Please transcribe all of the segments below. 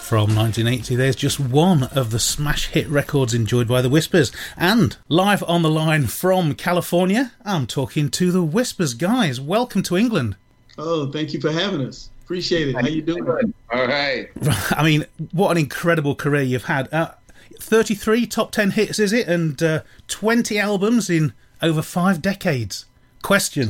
From 1980, there's just one of the smash hit records enjoyed by The Whispers. And live on the line from California, I'm talking to The Whispers. Guys, welcome to England. Oh, thank you for having us. Appreciate it. How you doing? All right. I mean, what an incredible career you've had. 33 top 10 hits, is it? And 20 albums in over 5 decades. Question.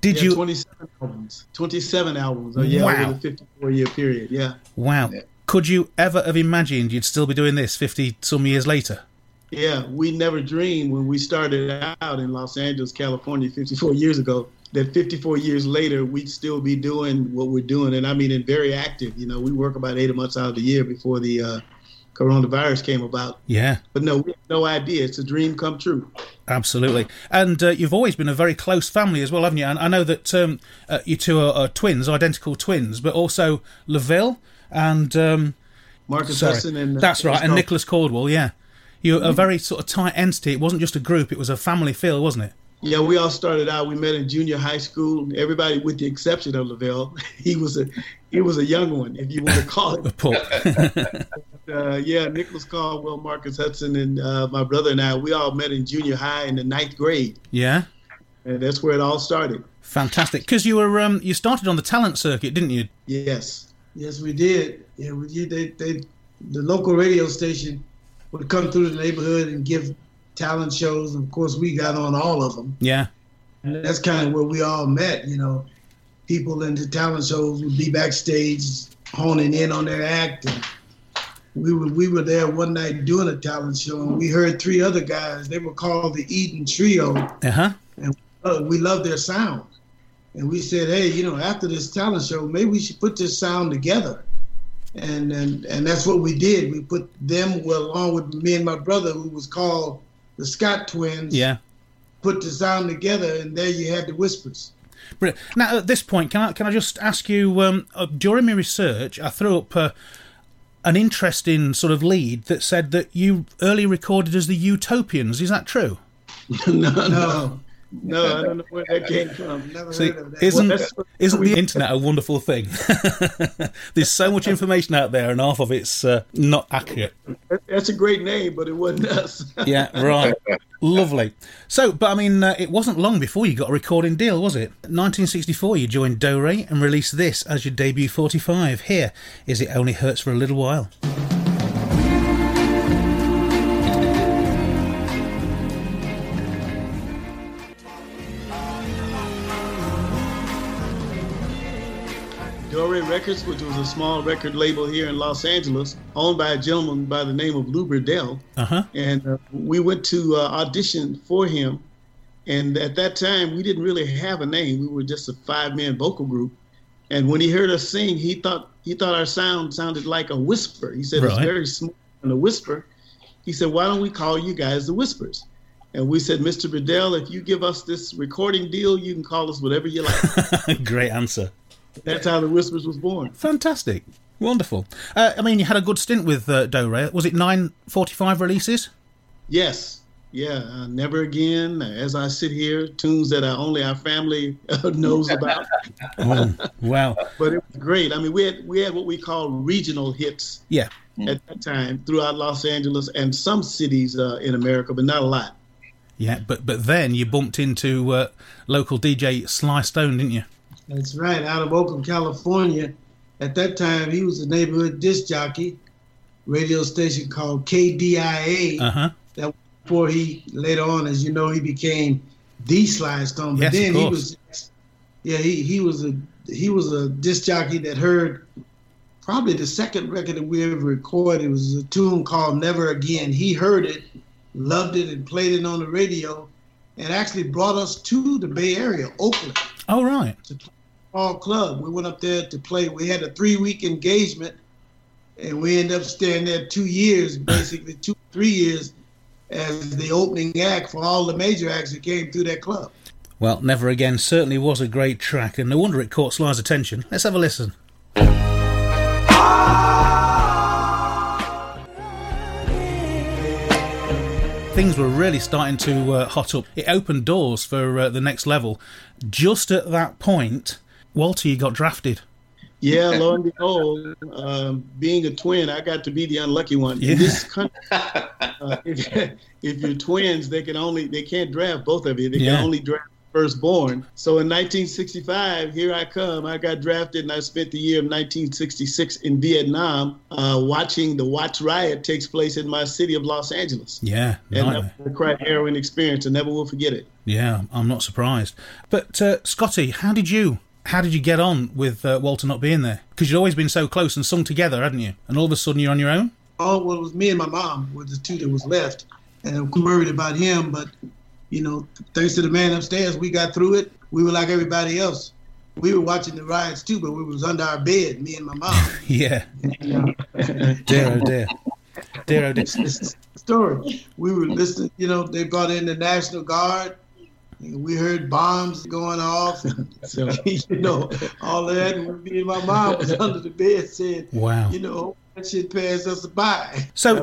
27 albums. 27 albums. Oh, yeah, wow. Over the 54-year period, yeah. Wow. Yeah. Could you ever have imagined you'd still be doing this 50-some years later? Yeah, we never dreamed when we started out in Los Angeles, California 54 years ago, that 54 years later we'd still be doing what we're doing. And I mean, and very active. You know, we work about 8 months out of the year before the coronavirus came about. Yeah. But no, we have no idea. It's a dream come true. Absolutely. And you've always been a very close family as well, haven't you? And I know that you two are twins, identical twins, but also LaVille. And Marcus Hudson and that's right, and Nicholas Caldwell. Yeah, you're a very sort of tight entity. It wasn't just a group; it was a family feel, wasn't it? Yeah, we all started out. We met in junior high school. Everybody, with the exception of LaVell, he was a young one, if you want to call it. Yeah, Nicholas Caldwell, Marcus Hudson, and my brother and I. We all met in junior high in the 9th grade. Yeah, and that's where it all started. Fantastic, because you were you started on the talent circuit, didn't you? Yes. Yes, we did. Yeah, we did. The local radio station would come through the neighborhood and give talent shows. And of course, we got on all of them. Yeah. And that's kind of where we all met, you know. People in the talent shows would be backstage honing in on their act. And we were there one night doing a talent show, and we heard 3 other guys. They were called the Eden Trio. Uh-huh. And we loved their sound. And we said, hey, you know, after this talent show, maybe we should put this sound together. And that's what we did. We put them, well, along with me and my brother, who was called the Scott Twins, yeah, put the sound together, and there you had The Whispers. Brilliant. Now, at this point, can I just ask you, during my research, I threw up an interesting sort of lead that said that you early recorded as the Utopians. Is that true? No. No, I don't know where that came from. Never heard of that. Isn't the internet a wonderful thing? There's so much information out there, and half of it's not accurate. That's a great name, but it wasn't us. Yeah, right. Lovely. So, but I mean, it wasn't long before you got a recording deal, was it? 1964, you joined Dore and released this as your debut 45. Here is It Only Hurts for a Little While. Dore Records, which was a small record label here in Los Angeles, owned by a gentleman by the name of Lou Burdell. Uh-huh. And we went to audition for him. And at that time, we didn't really have a name. We were just a 5-man vocal group. And when he heard us sing, he thought our sound sounded like a whisper. He said, right. It's very smooth and a whisper. He said, why don't we call you guys The Whispers? And we said, Mr. Burdell, if you give us this recording deal, you can call us whatever you like. Great answer. That's how The Whispers was born. Fantastic. Wonderful. I mean, you had a good stint with Dore. Was it 945 releases? Yes. Yeah. Never Again, As I Sit Here, tunes that only our family knows about. Oh, wow. But it was great. I mean, we had what we call regional hits at that time throughout Los Angeles and some cities in America, but not a lot. Yeah, but then you bumped into local DJ Sly Stone, didn't you? That's right, out of Oakland, California. At that time, he was a neighborhood disc jockey, radio station called KDIA. Uh-huh. That was before he, later on, as you know, he became the Sly Stone. But yes, then he was, yeah, he was a disc jockey that heard probably the second record that we ever recorded. It was a tune called Never Again. He heard it, loved it, and played it on the radio, and actually brought us to the Bay Area, Oakland. Oh, right. All club. We went up there to play. We had a 3-week engagement, and we ended up staying there 2 years, basically 2-3 years, as the opening act for all the major acts that came through that club. Well, Never Again certainly was a great track, and no wonder it caught Sly's attention. Let's have a listen. things were really starting to hot up. It opened doors for the next level. Just at that point, Walter, you got drafted. Yeah, lo and behold, being a twin, I got to be the unlucky one. Yeah. In this country, if you're twins, they can't draft both of you. They can only draft firstborn. So in 1965, here I come. I got drafted, and I spent the year of 1966 in Vietnam watching the Watts Riot takes place in my city of Los Angeles. Yeah, and that was a crack heroin experience. I never will forget it. Yeah, I'm not surprised. But Scotty, how did you get on with Walter not being there? Because you'd always been so close and sung together, hadn't you? And all of a sudden you're on your own? Oh, well, it was me and my mom were the two that was left. And I'm worried about him, but, you know, thanks to the man upstairs, we got through it. We were like everybody else. We were watching the riots too, but we was under our bed, me and my mom. Yeah. Dear, oh dear. Dear, oh dear. It's a story. We were listening, you know, they brought in the National Guard. We heard bombs going off, so, you know, all that. And me and my mom was under the bed saying, "Wow, you know, that shit passed us by." So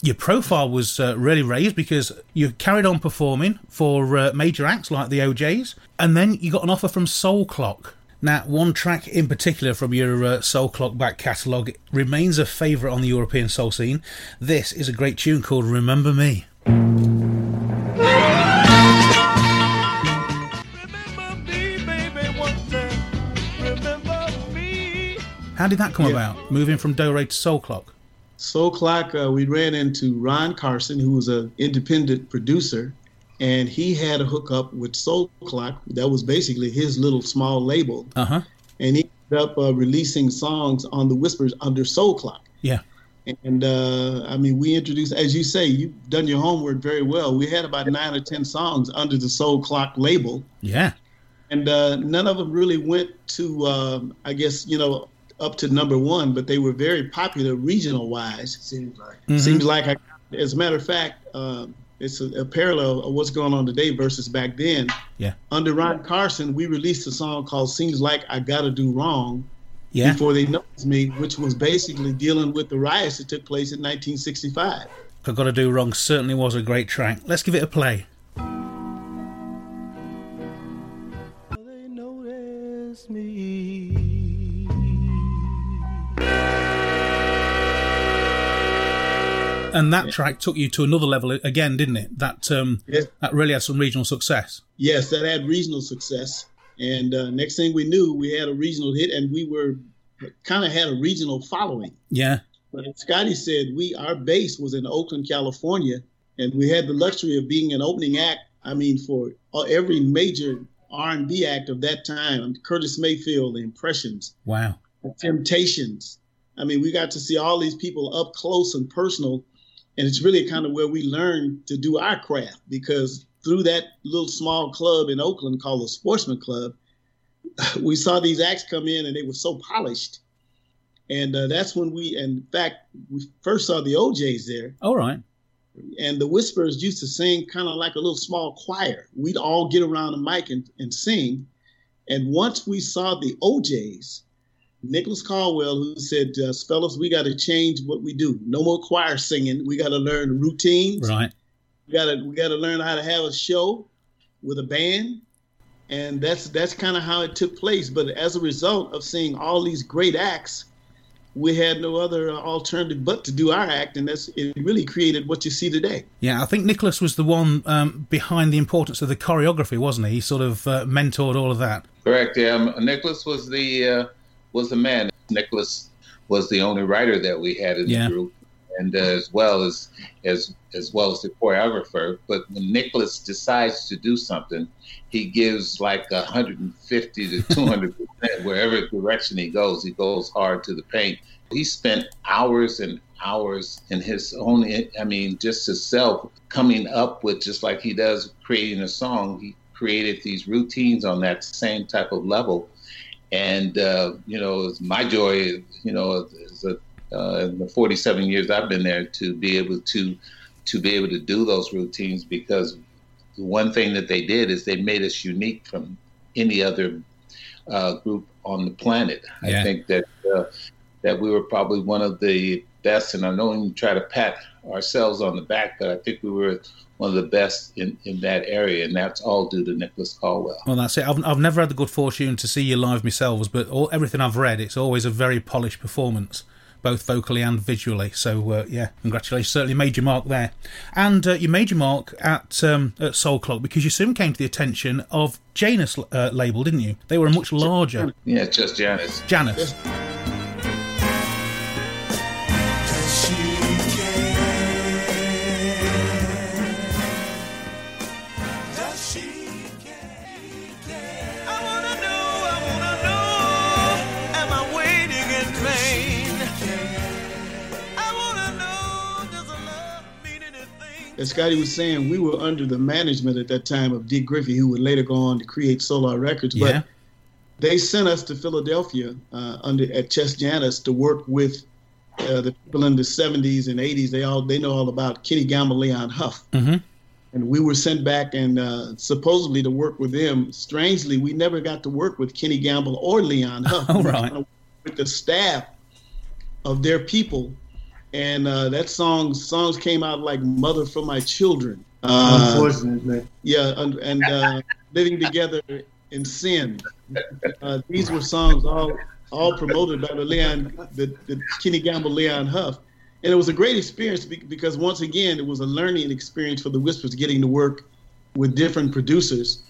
your profile was really raised because you carried on performing for major acts like the OJs, and then you got an offer from Soul Clock. Now, one track in particular from your Soul Clock back catalogue remains a favourite on the European soul scene. This is a great tune called "Remember Me." How did that come about, moving from Dore to Soul Clock? Soul Clock, we ran into Ron Carson, who was an independent producer, and he had a hookup with Soul Clock. That was basically his little small label. Uh-huh. And he ended up releasing songs on The Whispers under Soul Clock. Yeah. And, I mean, we introduced, as you say, you've done your homework very well. We had about 9 or 10 songs under the Soul Clock label. Yeah. And none of them really went to, I guess, you know, up to number one, but they were very popular regional-wise. Seems like I, as a matter of fact, it's a parallel of what's going on today versus back then. Yeah. Under Ron Carson, we released a song called "Seems Like I Gotta Do Wrong" before they noticed me, which was basically dealing with the riots that took place in 1965. "I Gotta Do Wrong" certainly was a great track. Let's give it a play. They noticed me. And that track took you to another level again, didn't it? That that really had some regional success. Yes, that had regional success. And next thing we knew, we had a regional hit, and we were kind of had a regional following. Yeah. But as Scotty said, our base was in Oakland, California, and we had the luxury of being an opening act. I mean, for every major R&B act of that time, Curtis Mayfield, The Impressions. Wow. The Temptations. I mean, we got to see all these people up close and personal. And it's really kind of where we learned to do our craft, because through that little small club in Oakland called the Sportsman Club, we saw these acts come in and they were so polished. And that's when we first saw the OJs there. All right. And the Whispers used to sing kind of like a little small choir. We'd all get around the mic and sing. And once we saw the OJs, Nicholas Caldwell, who said to us, "Fellas, we got to change what we do. No more choir singing. We got to learn routines. Right. We got to learn how to have a show with a band." And that's kind of how it took place. But as a result of seeing all these great acts, we had no other alternative but to do our act, and it really created what you see today. Yeah, I think Nicholas was the one behind the importance of the choreography, wasn't he? He sort of mentored all of that. Correct. Nicholas was the... was the man. Nicholas was the only writer that we had in the group, and as well as the choreographer. But when Nicholas decides to do something, he gives like 150% to 200%. Wherever direction he goes hard to the paint. He spent hours and hours in his own. I mean, just himself coming up with, just like he does creating a song. He created these routines on that same type of level. And, you know, it's my joy, you know, in the 47 years I've been there, to be able to do those routines, because the one thing that they did is they made us unique from any other group on the planet. Yeah. I think that we were probably one of the best, and I don't even try to pat ourselves on the back, but I think we were one of the best in that area, and that's all due to Nicholas Caldwell. Well, that's it. I've never had the good fortune to see you live myself, but everything I've read, it's always a very polished performance, both vocally and visually. So, yeah, congratulations. Certainly made your mark there. And you made your mark at Soul Clock because you soon came to the attention of Janus label, didn't you? They were much larger. Yeah, just Janus. Janus. As Scotty was saying, we were under the management at that time of Dick Griffey, who would later go on to create Solar Records. Yeah. But they sent us to Philadelphia at Chess Janus to work with the people in the 70s and 80s. They know all about Kenny Gamble, Leon Huff. Mm-hmm. And we were sent back and supposedly to work with them. Strangely, we never got to work with Kenny Gamble or Leon Huff. All right. We were with the staff of their people. And that songs came out like Mother for My Children. Unfortunately. Yeah, and Living Together in Sin. These were songs all promoted by the Kenny Gamble, Leon Huff. And it was a great experience because once again, it was a learning experience for The Whispers, getting to work with different producers.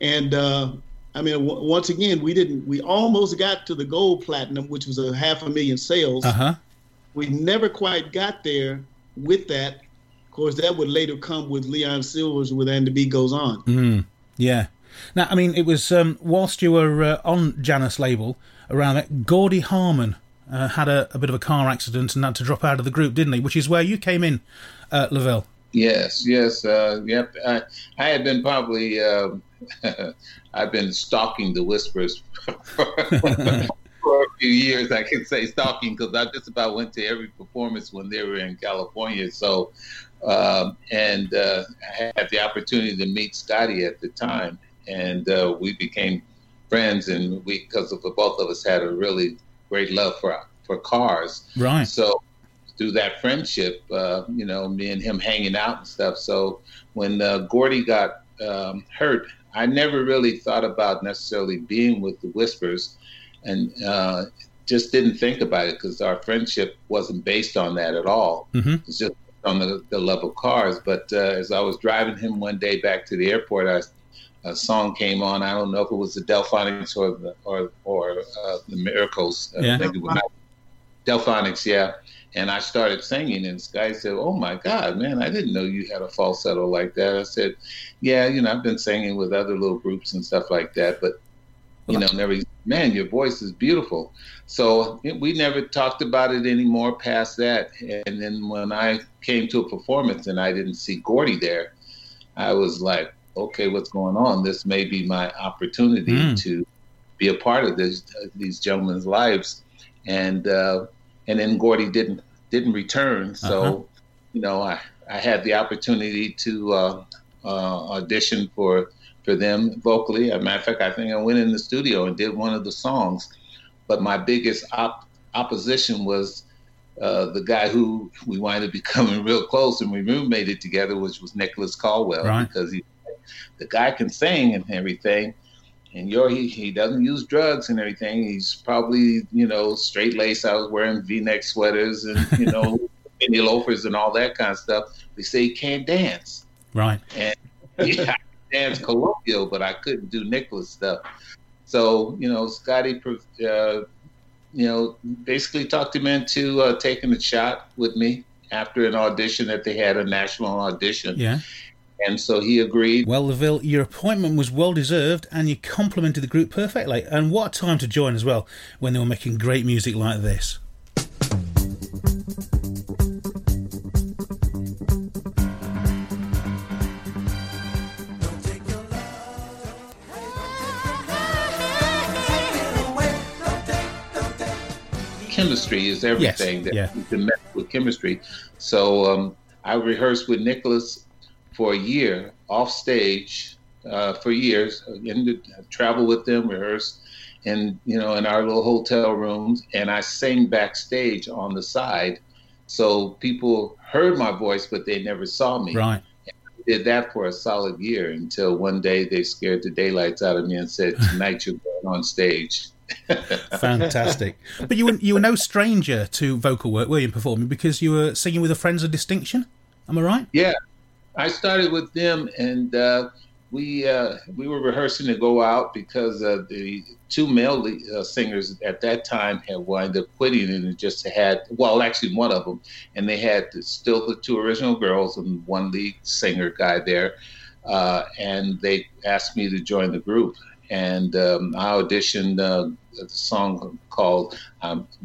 And I mean, once again, we almost got to the gold platinum, which was 500,000 sales. Uh-huh. We never quite got there with that. Of course, that would later come with Leon Silvers with And the Beat Goes On. Mm, yeah. Now, I mean, it was whilst you were on Janus label around it, Gordy Harmon had a bit of a car accident and had to drop out of the group, didn't he? Which is where you came in, Lavelle. Yes. Yep. I had been probably, I've been stalking The Whispers for a few years, I can say stalking, because I just about went to every performance when they were in California. So, and I had the opportunity to meet Scotty at the time, and we became friends. And because of the both of us had a really great love for cars, right? So through that friendship, you know, me and him hanging out and stuff. So when Gordy got hurt, I never really thought about necessarily being with The Whispers. And just didn't think about it because our friendship wasn't based on that at all. Mm-hmm. It's just on the love of cars. But as I was driving him one day back to the airport, a song came on. I don't know if it was the Delphonics or the Miracles. Yeah. I think it was Delphonics, yeah. And I started singing, and this guy said, "Oh my God, man! I didn't know you had a falsetto like that." I said, "Yeah, you know, I've been singing with other little groups and stuff like that, but." You know, man, your voice is beautiful. So we never talked about it anymore past that. And then when I came to a performance and I didn't see Gordy there, I was like, okay, what's going on? This may be my opportunity to be a part of these gentlemen's lives. And then Gordy didn't return. So, you know, I had the opportunity to audition for them vocally. As a matter of fact, I think I went in the studio and did one of the songs, but my biggest opposition was the guy who we wound up becoming real close and we roommated together, which was Nicholas Caldwell, right. Because the guy can sing and everything, and he doesn't use drugs and everything. He's probably, you know, straight-laced. I was wearing V-neck sweaters and, you know, mini loafers and all that kind of stuff. They say he can't dance. Right. And yeah. Dance colloquial, but I couldn't do Nicholas stuff. So, you know, Scotty, you know, basically talked him into taking a shot with me after an audition that they had, a national audition. Yeah. And so he agreed. Well, LaVille, your appointment was well-deserved and you complimented the group perfectly. And what time to join as well when they were making great music like this. Chemistry is everything. Yes, that you can mess with chemistry. So I rehearsed with Nicholas for a year off stage for years. Travel with them, rehearse, and you know, in our little hotel rooms. And I sang backstage on the side So people heard my voice, but they never saw me. Right. And I did that for a solid year until one day they scared the daylights out of me and said, "Tonight you're going on stage." Fantastic. But you were no stranger to vocal work, were you, performing? Because you were singing with the Friends of Distinction, am I right? Yeah. I started with them, and we were rehearsing to go out because the two male singers at that time had wound up quitting, and just had, well, actually one of them, and they had still the two original girls and one lead singer guy there, and they asked me to join the group. And I auditioned a song called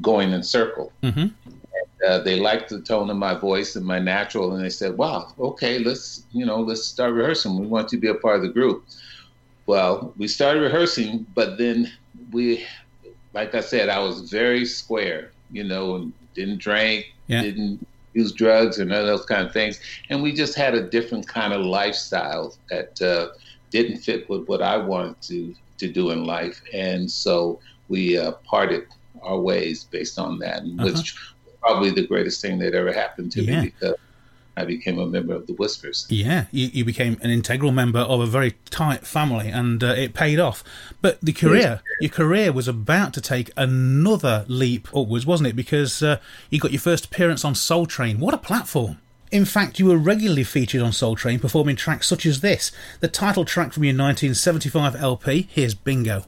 Going in Circle. Mm-hmm. And, they liked the tone of my voice and my natural, and they said, "Wow, okay, let's start rehearsing. We want you to be a part of the group." Well, we started rehearsing, but then like I said, I was very square, and didn't drink, didn't use drugs or none of those kind of things. And we just had a different kind of lifestyle that didn't fit with what I wanted to do in life. And so we parted our ways based on that, and which was probably the greatest thing that ever happened to me, because I became a member of the Whispers. Yeah, you became an integral member of a very tight family, and it paid off. But your career was about to take another leap upwards, wasn't it? Because you got your first appearance on Soul Train. What a platform. In fact, you were regularly featured on Soul Train performing tracks such as this, the title track from your 1975 LP, Here's Bingo.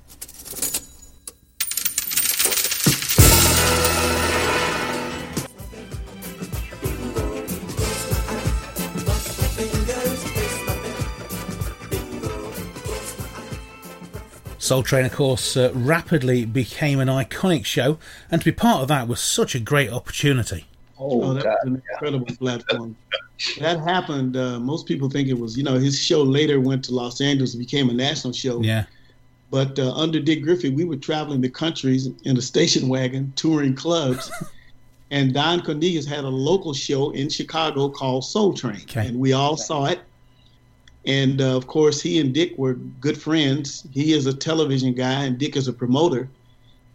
Soul Train, of course, rapidly became an iconic show, and to be part of that was such a great opportunity. Oh, that was an incredible platform. That happened. Most people think it was, his show later went to Los Angeles and became a national show. Yeah. But under Dick Griffey, we were traveling the countries in a station wagon, touring clubs. And Don Cornelius had a local show in Chicago called Soul Train. Okay. And we all saw it. And, of course, he and Dick were good friends. He is a television guy and Dick is a promoter.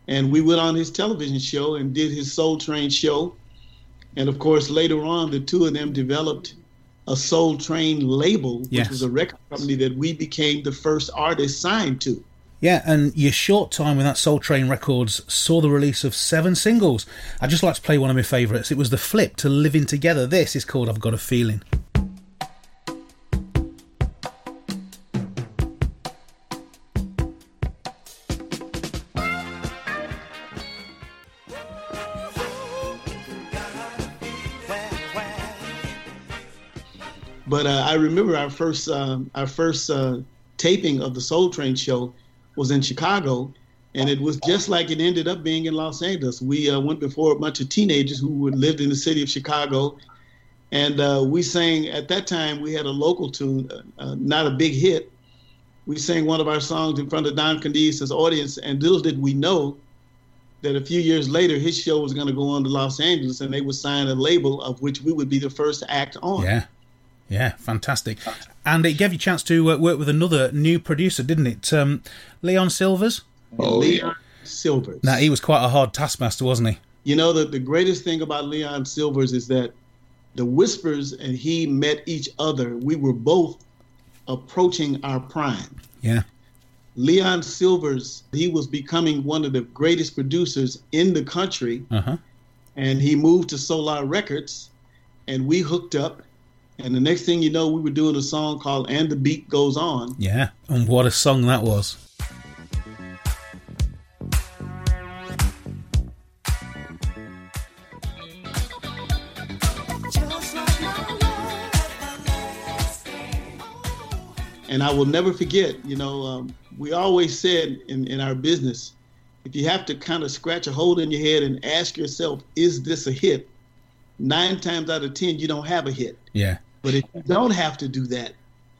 And we went on his television show and did his Soul Train show. And, of course, later on, the two of them developed a Soul Train label, which was a record company that we became the first artists signed to. Yeah, and your short time with that Soul Train Records saw the release of 7 singles. I'd just like to play one of my favourites. It was the flip to Living Together. This is called I've Got a Feeling. But I remember our first taping of the Soul Train show was in Chicago, and it was just like it ended up being in Los Angeles. We went before a bunch of teenagers who lived in the city of Chicago, and we sang, at that time, we had a local tune, not a big hit. We sang one of our songs in front of Don Cornelius' audience, and little did we know that a few years later, his show was going to go on to Los Angeles, and they would sign a label of which we would be the first act on. Yeah. Yeah, fantastic. And it gave you a chance to work with another new producer, didn't it? Leon Silvers? Oh, Leon Silvers. Now, he was quite a hard taskmaster, wasn't he? The greatest thing about Leon Silvers is that the Whispers and he met each other. We were both approaching our prime. Yeah. Leon Silvers, he was becoming one of the greatest producers in the country. Uh-huh. And he moved to Solar Records, and we hooked up. And the next thing you know, we were doing a song called And the Beat Goes On. Yeah, and what a song that was. And I will never forget, we always said in our business, if you have to kind of scratch a hole in your head and ask yourself, is this a hit? 9 times out of 10, you don't have a hit. Yeah. But if you don't have to do that,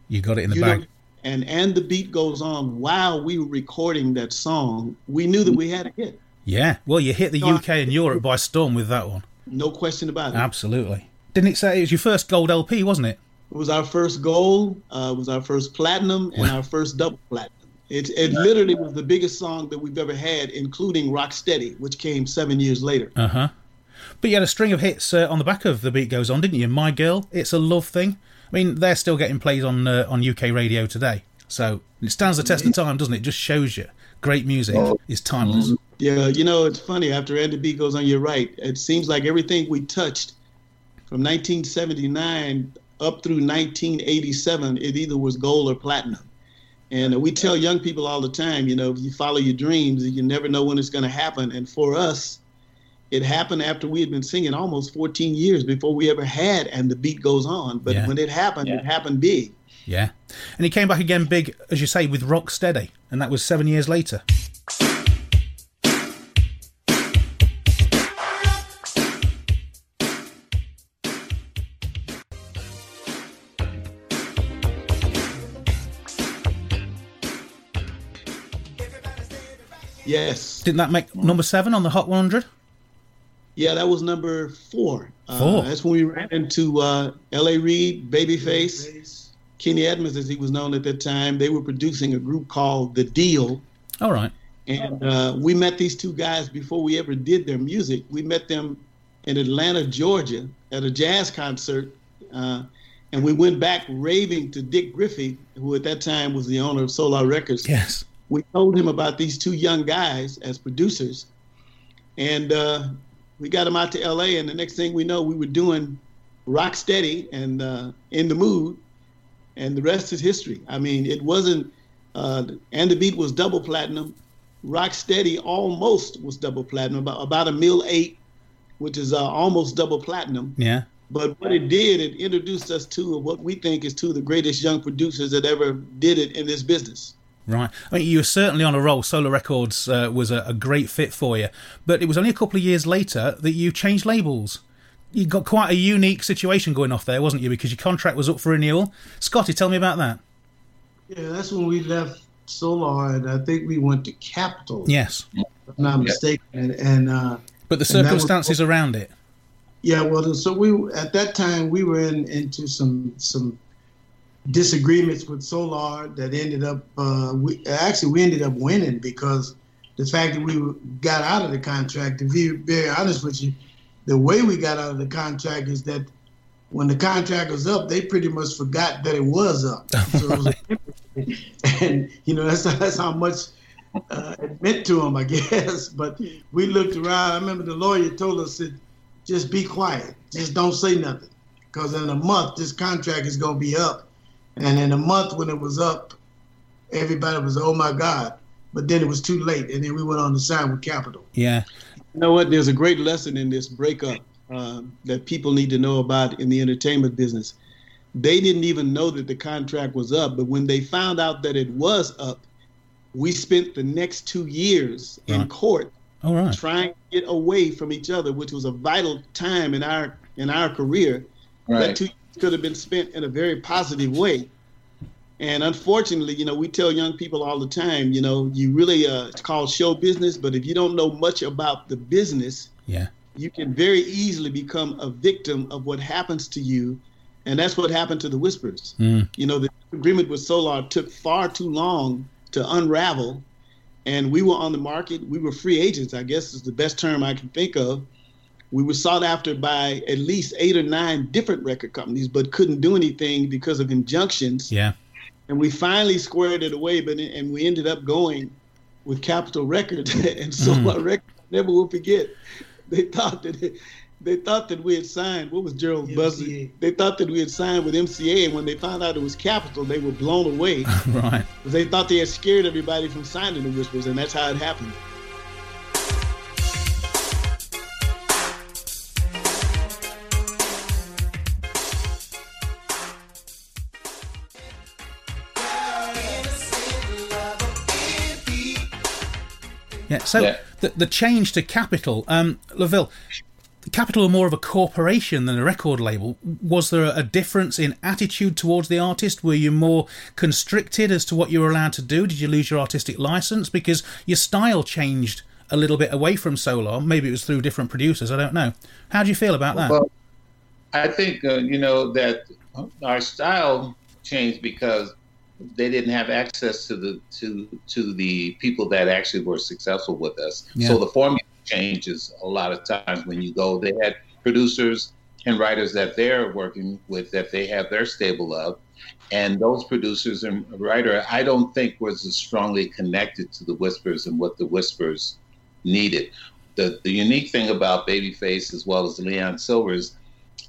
you got it in the bag. And the Beat Goes On, while we were recording that song, we knew that we had a hit. Yeah. Well, you hit the UK and Europe by storm with that one. No question about it. Absolutely. Didn't it say it was your first gold LP, wasn't it? It was our first gold. It was our first platinum and our first double platinum. It literally was the biggest song that we've ever had, including Rocksteady, which came 7 years later. Uh-huh. But you had a string of hits on the back of The Beat Goes On, didn't you? My Girl, It's a Love Thing. I mean, they're still getting plays on UK radio today. So it stands the test of time, doesn't it? Just shows you. Great music is timeless. Yeah, you know, it's funny. After Ed the Beat Goes On, you're right. It seems like everything we touched from 1979 up through 1987, it either was gold or platinum. And we tell young people all the time, you know, if you follow your dreams, you never know when it's going to happen. And for us, it happened after we had been singing almost 14 years before we ever had And the Beat Goes On. But when it happened big. Yeah. And he came back again big, as you say, with Rock Steady. And that was 7 years later. Yes. Didn't that make number 7 on the Hot 100? Yeah, that was number 4. That's when we ran into L.A. Reid, Babyface, Kenny Edmonds, as he was known at that time. They were producing a group called The Deal. All right. And we met these two guys before we ever did their music. We met them in Atlanta, Georgia, at a jazz concert. And we went back raving to Dick Griffey, who at that time was the owner of Solar Records. Yes. We told him about these two young guys as producers, and we got them out to L.A., and the next thing we know, we were doing Rock Steady and In the Mood, and the rest is history. I mean, it wasn't And the Beat was double platinum. Rock Steady almost was double platinum, about a $1.8 million, which is almost double platinum. Yeah. But what it did, it introduced us to what we think is two of the greatest young producers that ever did it in this business. Right. I mean, you were certainly on a roll. Solar Records was a great fit for you. But it was only a couple of years later that you changed labels. You got quite a unique situation going off there, wasn't you? Because your contract was up for renewal. Scotty, tell me about that. Yeah, that's when we left Solar, and I think we went to Capitol. Yes. If I'm not mistaken. But the circumstances around it. Yeah, well, so we at that time, we were into some disagreements with Solar that ended up we ended up winning, because the fact that we got out of the contract, to be very honest with you, the way we got out of the contract is that when the contract was up, they pretty much forgot that it was up. So it was, and you know, that's how much it meant to them, I guess. But we looked around. I remember the lawyer told us that just be quiet, just don't say nothing, because in a month this contract is going to be up. And in a month when it was up, everybody was, oh, my God. But then it was too late, and then we went on to sign with Capitol. Yeah. You know what? There's a great lesson in this breakup that people need to know about in the entertainment business. They didn't even know that the contract was up, but when they found out that it was up, we spent the next 2 years in court trying to get away from each other, which was a vital time in our career. Right. That 2 years could have been spent in a very positive way. And unfortunately, you know, we tell young people all the time, you know, you really, it's called show business, but if you don't know much about the business, you can very easily become a victim of what happens to you. And that's what happened to The Whispers. Mm. You know, the agreement with Solar took far too long to unravel, and we were on the market. We were free agents, I guess is the best term I can think of. We were sought after by at least 8 or 9 different record companies, but couldn't do anything because of injunctions. Yeah. And we finally squared it away, and we ended up going with Capitol Records. And so our record, never will forget, they thought that we had signed, what was Gerald Buzzard? They thought that we had signed with MCA, and when they found out it was Capitol, they were blown away. Right. They thought they had scared everybody from signing The Whispers, and that's how it happened. The change to Capitol, LaVille, Capitol are more of a corporation than a record label. Was there a difference in attitude towards the artist? Were you more constricted as to what you were allowed to do? Did you lose your artistic license? Because your style changed a little bit away from Solar. Maybe it was through different producers. I don't know. How do you feel about that? Well, I think, you know, that our style changed because they didn't have access to the people that actually were successful with us. Yeah. So the formula changes a lot of times when you go. They had producers and writers that they're working with that they have their stable of, and those producers and writer I don't think was as strongly connected to the Whispers and what the Whispers needed. The unique thing about Babyface as well as Leon Silvers,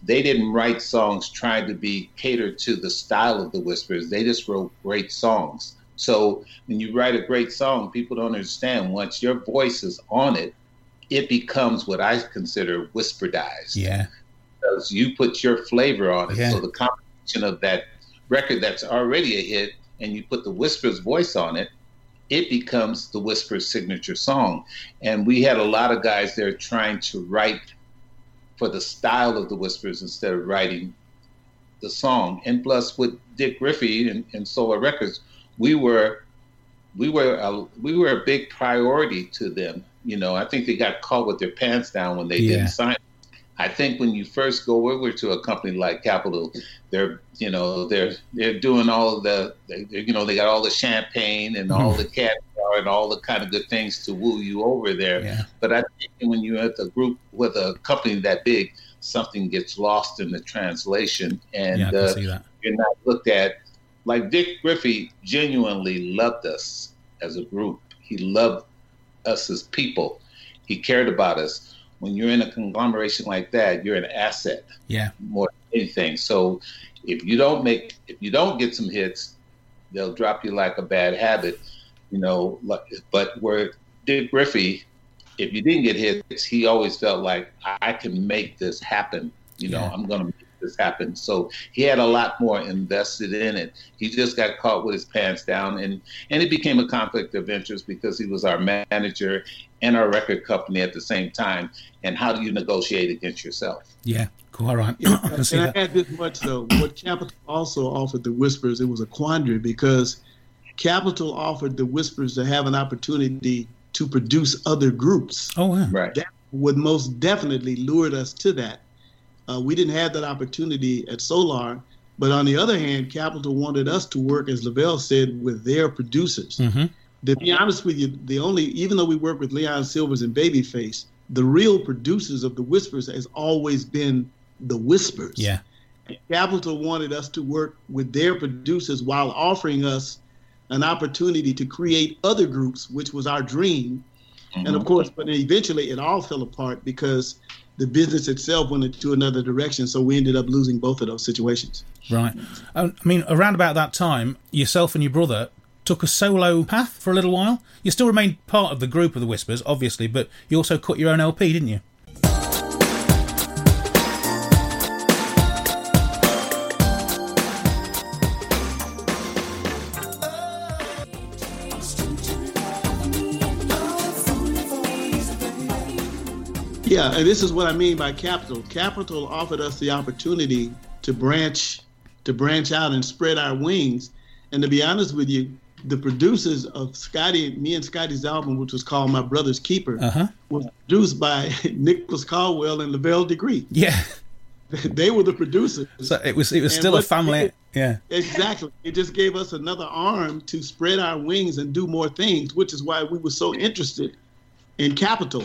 they didn't write songs trying to be catered to the style of the Whispers. They just wrote great songs. So when you write a great song, people don't understand, once your voice is on it, it becomes what I consider whisperedized. Yeah. Because you put your flavor on it. Yeah. So the combination of that record that's already a hit and you put the Whispers voice on it, it becomes the Whispers signature song. And we had a lot of guys there trying to write for the style of the Whispers instead of writing the song. And plus with Dick Griffey and Solar Records, we were a big priority to them. You know, I think they got caught with their pants down when they didn't sign. I think when you first go over to a company like Capitol, they're doing all the, they got all the champagne and all the caviar and all the kind of good things to woo you over there. Yeah. But I think when you're at the group with a company that big, something gets lost in the translation, and you're not looked at. Like Dick Griffey genuinely loved us as a group. He loved us as people. He cared about us. When you're in a conglomeration like that, you're an asset more than anything. So if you don't get some hits, they'll drop you like a bad habit, but where Dick Griffey, if you didn't get hits, he always felt like, I can make this happen. I'm going to make this happen. So he had a lot more invested in it. He just got caught with his pants down, and it became a conflict of interest because he was our manager and our record company at the same time. And how do you negotiate against yourself? Yeah, cool. All right. I add this much though. What Capitol also offered the Whispers, it was a quandary because Capitol offered the Whispers to have an opportunity to produce other groups. Oh, wow. Right. That would most definitely lured us to that. We didn't have that opportunity at Solar, but on the other hand, Capitol wanted us to work, as Lavelle said, with their producers. Mm-hmm. To be honest with you, even though we work with Leon Silvers and Babyface, the real producers of the Whispers has always been the Whispers. Yeah. And Capitol wanted us to work with their producers while offering us an opportunity to create other groups, which was our dream. Mm-hmm. And of course, but eventually it all fell apart because the business itself went into another direction. So we ended up losing both of those situations. Right. I mean, around about that time, yourself and your brother took a solo path for a little while. You still remained part of the group of the Whispers, obviously, but you also cut your own LP, didn't you? Yeah, and this is what I mean by Capitol. Capitol offered us the opportunity to branch out and spread our wings. And to be honest with you, the producers of me and Scotty's album, which was called My Brother's Keeper, was produced by Nicholas Caldwell and Lavelle Degree. Yeah. They were the producers. So it was still a family. Exactly. It just gave us another arm to spread our wings and do more things, which is why we were so interested in Capitol.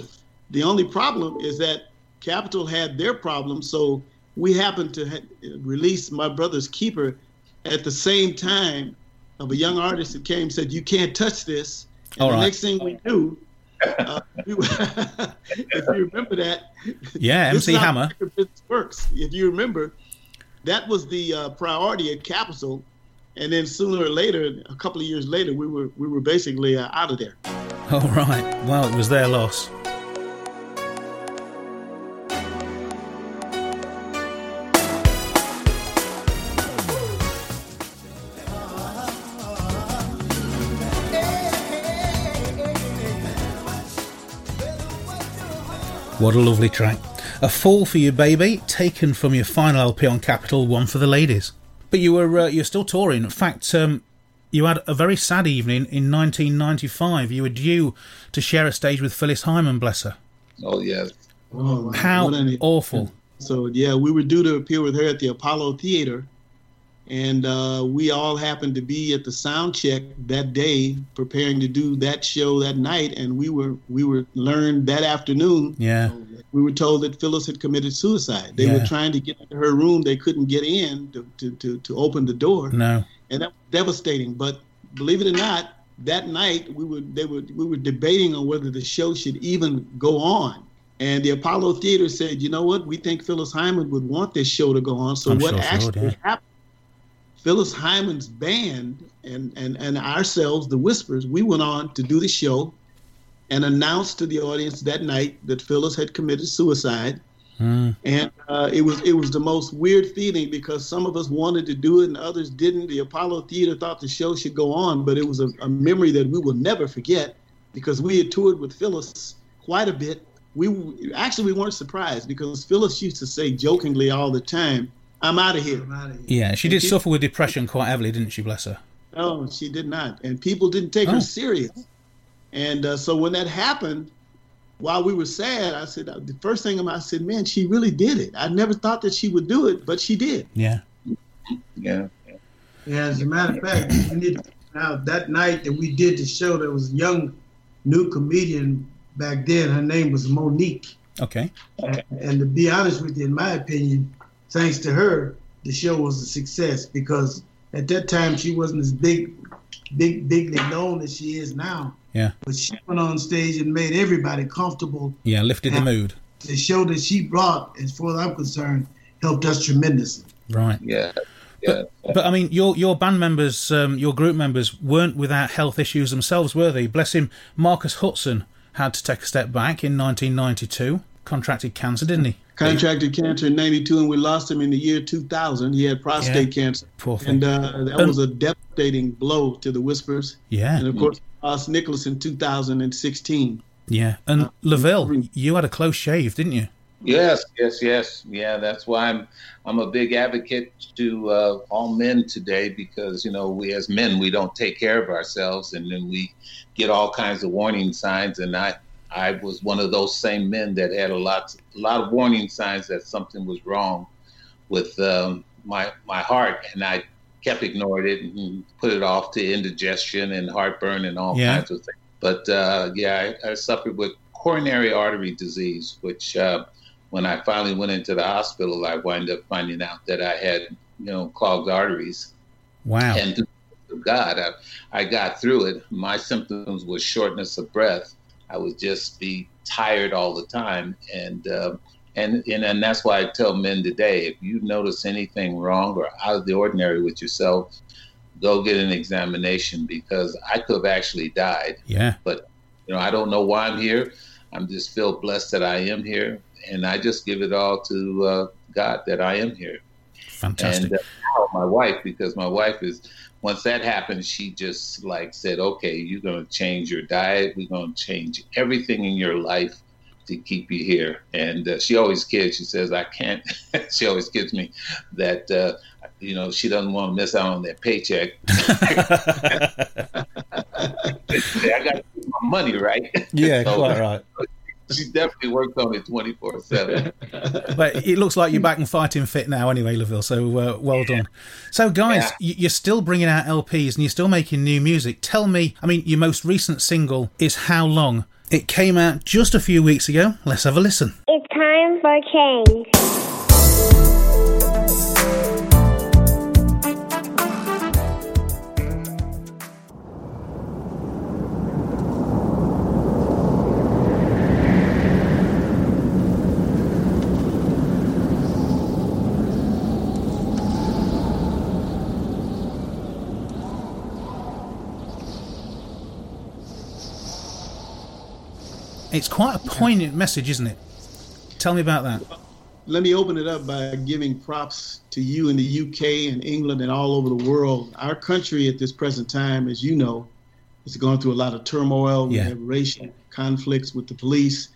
The only problem is that Capitol had their problem, so we happened to release My Brother's Keeper at the same time of a young artist that came and said, you can't touch this. And all the next thing we knew, if you remember that. Yeah, MC Hammer. Business works. If you remember, that was the priority at Capitol. And then sooner or later, a couple of years later, we were basically out of there. All right. Well, it was their loss. What a lovely track. A Fall For You Baby, taken from your final LP on Capitol, One For The Ladies. But you're still touring. In fact, you had a very sad evening in 1995. You were due to share a stage with Phyllis Hyman, bless her. Oh, yes. Oh, how awful. So, yeah, we were due to appear with her at the Apollo Theatre And we all happened to be at the sound check that day, preparing to do that show that night. And we were learned that afternoon. Yeah. We were told that Phyllis had committed suicide. They were trying to get into her room. They couldn't get in to open the door. No. And that was devastating. But believe it or not, that night we were debating on whether the show should even go on. And the Apollo Theater said, you know what? We think Phyllis Hyman would want this show to go on. So I'm what sure actually would, happened? Phyllis Hyman's band and ourselves, The Whispers, we went on to do the show and announced to the audience that night that Phyllis had committed suicide. Mm. And it was the most weird feeling because some of us wanted to do it and others didn't. The Apollo Theater thought the show should go on, but it was a memory that we will never forget because we had toured with Phyllis quite a bit. We weren't surprised because Phyllis used to say jokingly all the time, "I'm out of here." Yeah, she did suffer with depression quite heavily, didn't she? Bless her. No, she did not, and people didn't take her serious. And so when that happened, while we were sad, I said the first thing I said, "Man, she really did it. I never thought that she would do it, but she did." Yeah. Yeah. Yeah. As a matter of fact, now that night that we did the show, there was a young new comedian back then. Her name was Mo'Nique. Okay. And to be honest with you, in my opinion, thanks to her, the show was a success because at that time she wasn't as bigly known as she is now. Yeah. But she went on stage and made everybody comfortable. Yeah, lifted the mood. The show that she brought, as far as I'm concerned, helped us tremendously. Right. Yeah. But I mean, your band members, your group members, weren't without health issues themselves, were they? Bless him, Marcus Hutson had to take a step back in 1992. Contracted cancer, didn't he? Contracted cancer in 92, and we lost him in the year 2000. He had prostate cancer. Poor thing. And that was a devastating blow to the Whispers. Yeah. And, of course, we lost Nicholas in 2016. Yeah. And Lavelle, you had a close shave, didn't you? Yes. Yeah, that's why I'm a big advocate to all men today because, you know, we as men, we don't take care of ourselves, and then we get all kinds of warning signs, and I was one of those same men that had a lot of warning signs that something was wrong with my heart, and I kept ignoring it and put it off to indigestion and heartburn and all kinds of things. But I suffered with coronary artery disease, which when I finally went into the hospital, I wound up finding out that I had, clogged arteries. Wow! And through God, I got through it. My symptoms were shortness of breath. I would just be tired all the time, and that's why I tell men today: if you notice anything wrong or out of the ordinary with yourself, go get an examination because I could have actually died. Yeah. But I don't know why I'm here. I'm just feel blessed that I am here, and I just give it all to God that I am here. Fantastic. And my wife, because my wife is. Once that happened, she just said, okay, you're going to change your diet. We're going to change everything in your life to keep you here. And she always kids. She says, I can't. She always kids me that, she doesn't want to miss out on that paycheck. I got to keep my money, right? Yeah, so, quite right. She definitely worked on it 24/7. But it looks like you're back and fighting fit now anyway, Lavelle, so well done. So, guys, you're still bringing out LPs and you're still making new music. Tell me, I mean, your most recent single is How Long? It came out just a few weeks ago. Let's have a listen. It's time for change. It's quite a poignant message, isn't it? Tell me about that. Let me open it up by giving props to you in the UK and England and all over the world. Our country at this present time, as you know, is going through a lot of turmoil. We have racial conflicts with the police.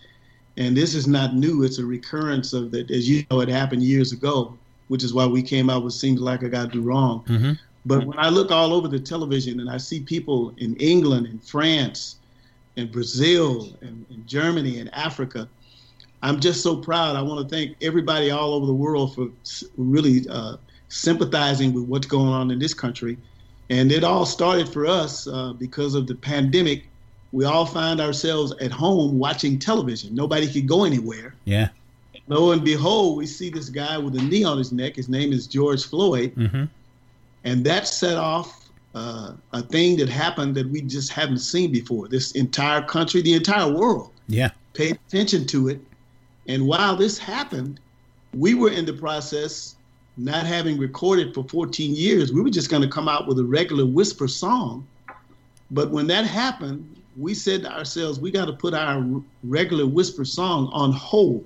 And this is not new. It's a recurrence of that. As you know, it happened years ago, which is why we came out with Seems Like I Got to Do Wrong. Mm-hmm. But when I look all over the television and I see people in England and France and Brazil and Germany and Africa, I'm just so proud. I want to thank everybody all over the world for really sympathizing with what's going on in this country. And it all started for us because of the pandemic. We all find ourselves at home watching television. Nobody could go anywhere. Yeah. Lo and behold, we see this guy with a knee on his neck. His name is George Floyd. Mm-hmm. And that set off a thing that happened that we just haven't seen before. This entire country, the entire world, paid attention to it. And while this happened, we were in the process, not having recorded for 14 years, we were just going to come out with a regular Whisper song. But when that happened, we said to ourselves, we got to put our regular Whisper song on hold.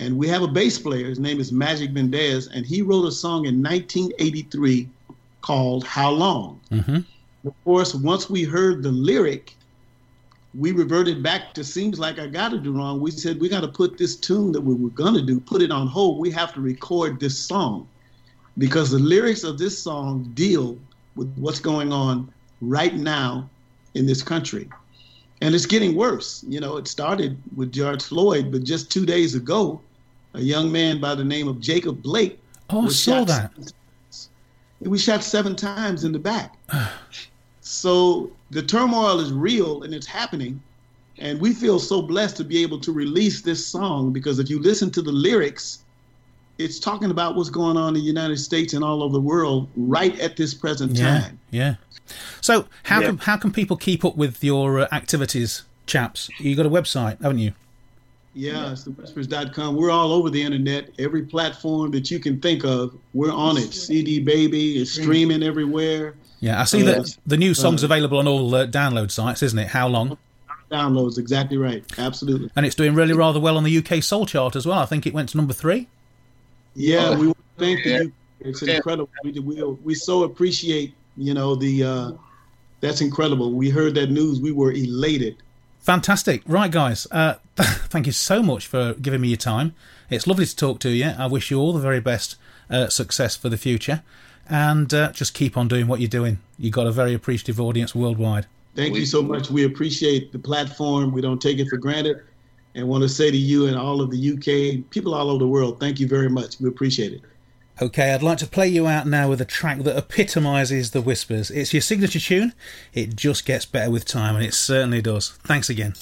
And we have a bass player, his name is Magic Mendez, and he wrote a song in 1983 called How Long? Mm-hmm. Of course, once we heard the lyric, we reverted back to seems like I got to do wrong. We said, we got to put this tune that we were going to do, put it on hold. We have to record this song because the lyrics of this song deal with what's going on right now in this country. And it's getting worse. You know, it started with George Floyd, but just 2 days ago, a young man by the name of Jacob Blake. Oh, saw that. We shot 7 times in the back. So the turmoil is real and it's happening. And we feel so blessed to be able to release this song because if you listen to the lyrics, it's talking about what's going on in the United States and all over the world right at this present time. Yeah. So how can people keep up with your activities, chaps? You got a website, haven't you? Yeah, it's TheWhispers.com. We're all over the internet. Every platform that you can think of, we're on it. CD Baby is streaming everywhere. Yeah, I see that the new song's available on all download sites, isn't it? How long? Downloads, exactly right. Absolutely. And it's doing really rather well on the UK Soul Chart as well. I think it went to number 3. Yeah, we want to thank you. It's incredible. We so appreciate, you know, the that's incredible. We heard that news. We were elated. Fantastic. Right, guys. Thank you so much for giving me your time. It's lovely to talk to you. I wish you all the very best success for the future. And just keep on doing what you're doing. You've got a very appreciative audience worldwide. Thank you so much. We appreciate the platform. We don't take it for granted. And want to say to you and all of the UK, people all over the world, thank you very much. We appreciate it. Okay, I'd like to play you out now with a track that epitomises The Whispers. It's your signature tune. It just gets better with time, and it certainly does. Thanks again.